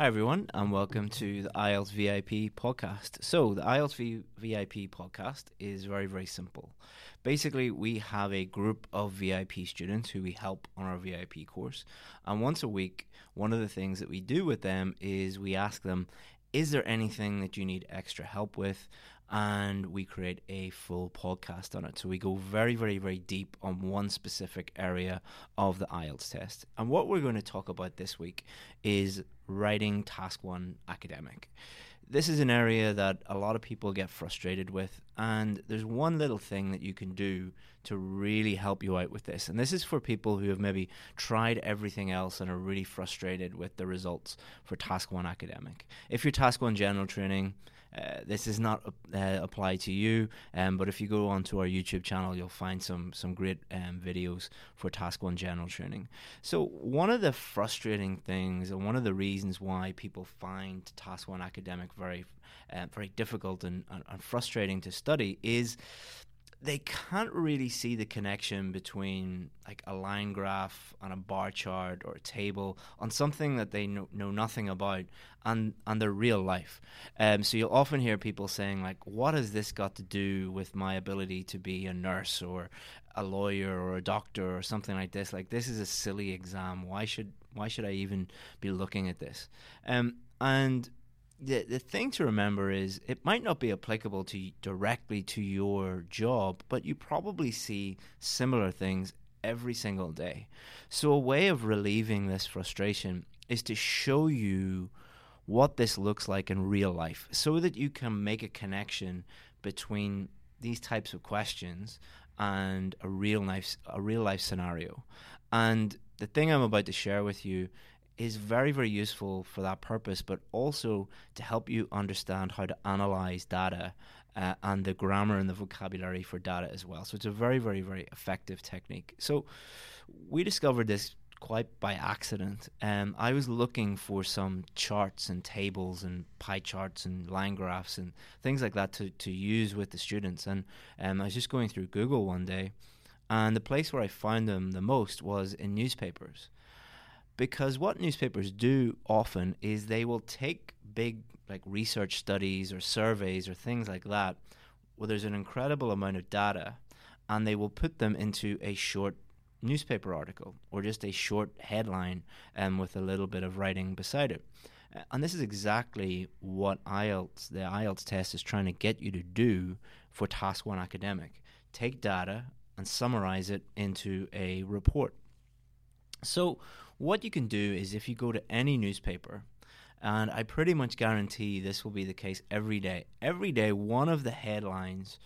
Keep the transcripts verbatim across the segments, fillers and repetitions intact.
Hi everyone, and welcome to the I E L T S V I P podcast. So the I E L T S V I P podcast is very, very simple. Basically, we have a group of V I P students who we help on our V I P course. And once a week, one of the things that we do with them is we ask them, is there anything that you need extra help with? And we create a full podcast on it. So we go very, very, very deep on one specific area of the I E L T S test. And what we're going to talk about this week is writing task one academic. This is an area that a lot of people get frustrated with, and there's one little thing that you can do to really help you out with this. And this is for people who have maybe tried everything else and are really frustrated with the results for task one academic. If your task one general training, Uh, this is not uh, apply to you, um, but if you go onto our YouTube channel, you'll find some some great um, videos for Task one General Training. So one of the frustrating things and one of the reasons why people find Task one Academic very, uh, very difficult and, and, and frustrating to study is they can't really see the connection between like a line graph and a bar chart or a table on something that they know, know nothing about and, and their real life. Um, so you'll often hear people saying like, what has this got to do with my ability to be a nurse or a lawyer or a doctor or something like this? Like, this is a silly exam. Why should why should I even be looking at this? Um, and The the thing to remember is it might not be applicable to you directly to your job, but you probably see similar things every single day. So a way of relieving this frustration is to show you what this looks like in real life so that you can make a connection between these types of questions and a real life, a real life scenario. And the thing I'm about to share with you is very, very useful for that purpose, but also to help you understand how to analyze data uh, and the grammar and the vocabulary for data as well. So it's a very, very, very effective technique. So we discovered this quite by accident. Um, I was looking for some charts and tables and pie charts and line graphs and things like that to, to use with the students. And um, I was just going through Google one day, and the place where I found them the most was in newspapers. Because what newspapers do often is they will take big like research studies or surveys or things like that where there's an incredible amount of data, and they will put them into a short newspaper article or just a short headline um, with a little bit of writing beside it. And this is exactly what I E L T S, the I E L T S test is trying to get you to do for Task one Academic. Take data and summarize it into a report. So what you can do is if you go to any newspaper, and I pretty much guarantee this will be the case every day, every day one of the headlines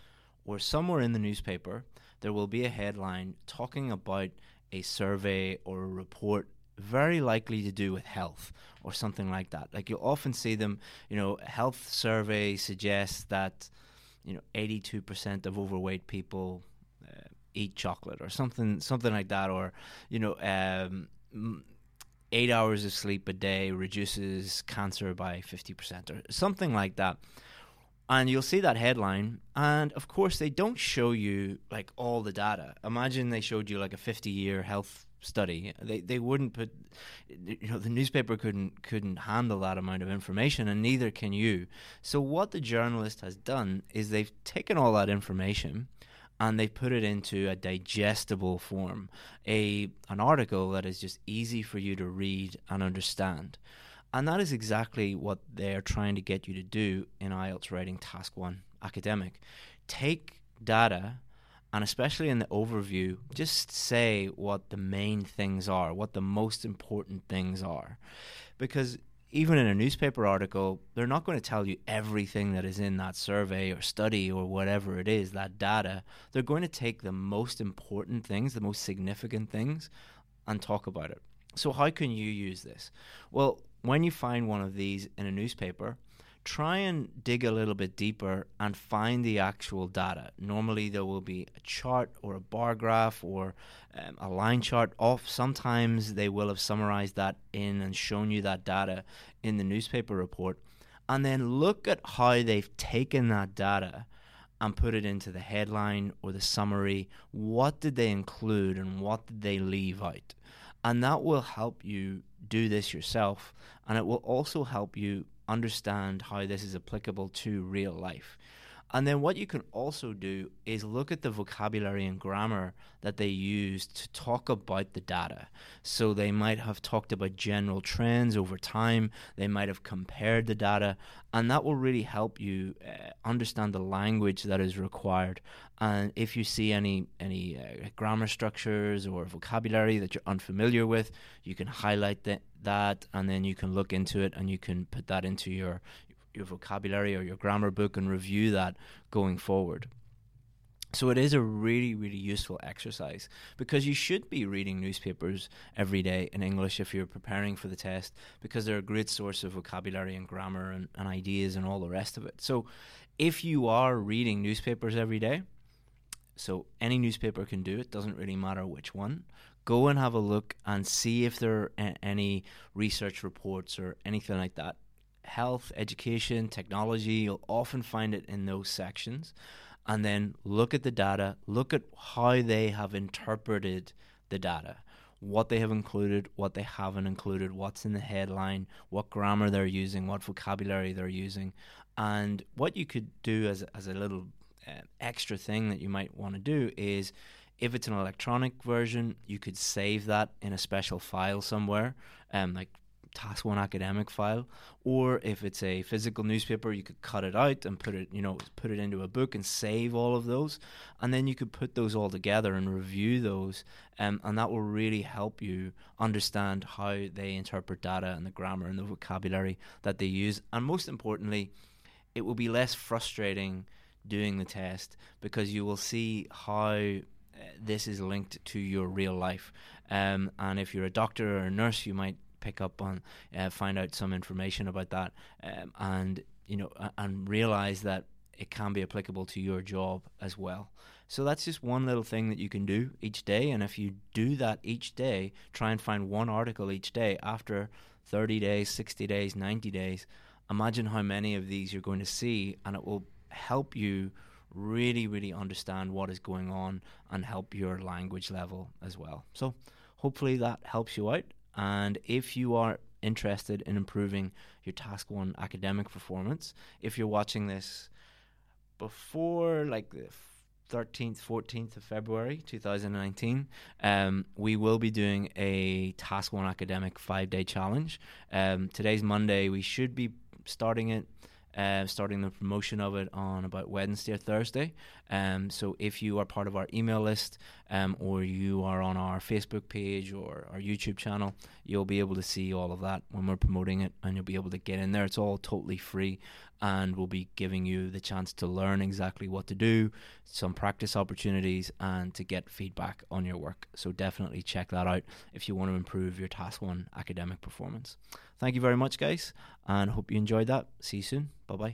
or somewhere in the newspaper, there will be a headline talking about a survey or a report very likely to do with health or something like that. Like you'll often see them, you know, health survey suggests that, you know, eighty-two percent of overweight people uh, eat chocolate or something, something like that, or, you know, um, eight hours of sleep a day reduces cancer by fifty percent or something like that. And you'll see that headline. And of course, they don't show you like all the data. Imagine they showed you like a fifty year health study. They they wouldn't put, you know, the newspaper couldn't couldn't handle that amount of information, and neither can you. So what the journalist has done is they've taken all that information and they put it into a digestible form, a an article that is just easy for you to read and understand. And that is exactly what they're trying to get you to do in I E L T S Writing Task one Academic. Take data, and especially in the overview, just say what the main things are, what the most important things are. Because even in a newspaper article, they're not going to tell you everything that is in that survey or study or whatever it is, that data. They're going to take the most important things, the most significant things, and talk about it. So how can you use this? Well, when you find one of these in a newspaper, try and dig a little bit deeper and find the actual data. Normally there will be a chart or a bar graph or um, a line chart off. Sometimes they will have summarized that in and shown you that data in the newspaper report. And then look at how they've taken that data and put it into the headline or the summary. What did they include and what did they leave out? And that will help you do this yourself, and it will also help you understand how this is applicable to real life. And then what you can also do is look at the vocabulary and grammar that they use to talk about the data. So they might have talked about general trends over time, they might have compared the data, and that will really help you uh, understand the language that is required. And if you see any, any uh, grammar structures or vocabulary that you're unfamiliar with, you can highlight th- that, and then you can look into it and you can put that into your your vocabulary or your grammar book and review that going forward. So it is a really, really useful exercise, because you should be reading newspapers every day in English if you're preparing for the test, because they're a great source of vocabulary and grammar and, and ideas and all the rest of it. So if you are reading newspapers every day, so any newspaper can do it, doesn't really matter which one, go and have a look and see if there are a- any research reports or anything like that. Health, education, technology, you'll often find it in those sections. And then look at the data, look at how they have interpreted the data, what they have included, what they haven't included, what's in the headline, what grammar they're using, what vocabulary they're using. And what you could do as, as a little uh, extra thing that you might want to do is, if it's an electronic version, you could save that in a special file somewhere, um, like Task One academic file, or if it's a physical newspaper, you could cut it out and put it, you know, put it into a book and save all of those, and then you could put those all together and review those, um, and that will really help you understand how they interpret data and the grammar and the vocabulary that they use. And most importantly, it will be less frustrating doing the test, because you will see how uh, this is linked to your real life. Um, and if you're a doctor or a nurse, you might pick up on, uh, find out some information about that, um, and you know, uh, and realize that it can be applicable to your job as well. So that's just one little thing that you can do each day. And if you do that each day, try and find one article each day. After thirty days, sixty days, ninety days, imagine how many of these you're going to see, and it will help you really, really understand what is going on and help your language level as well. So hopefully that helps you out. And if you are interested in improving your Task One academic performance, if you're watching this before like the thirteenth, fourteenth of February two thousand nineteen, um, we will be doing a Task One academic five-day challenge. Um, today's Monday. We should be starting it. Uh, starting the promotion of it on about Wednesday or Thursday. Um, so if you are part of our email list, um, or you are on our Facebook page or our YouTube channel, you'll be able to see all of that when we're promoting it, and you'll be able to get in there. It's all totally free, and we'll be giving you the chance to learn exactly what to do, some practice opportunities, and to get feedback on your work. So definitely check that out if you want to improve your Task One academic performance. Thank you very much, guys, and hope you enjoyed that. See you soon. Bye-bye.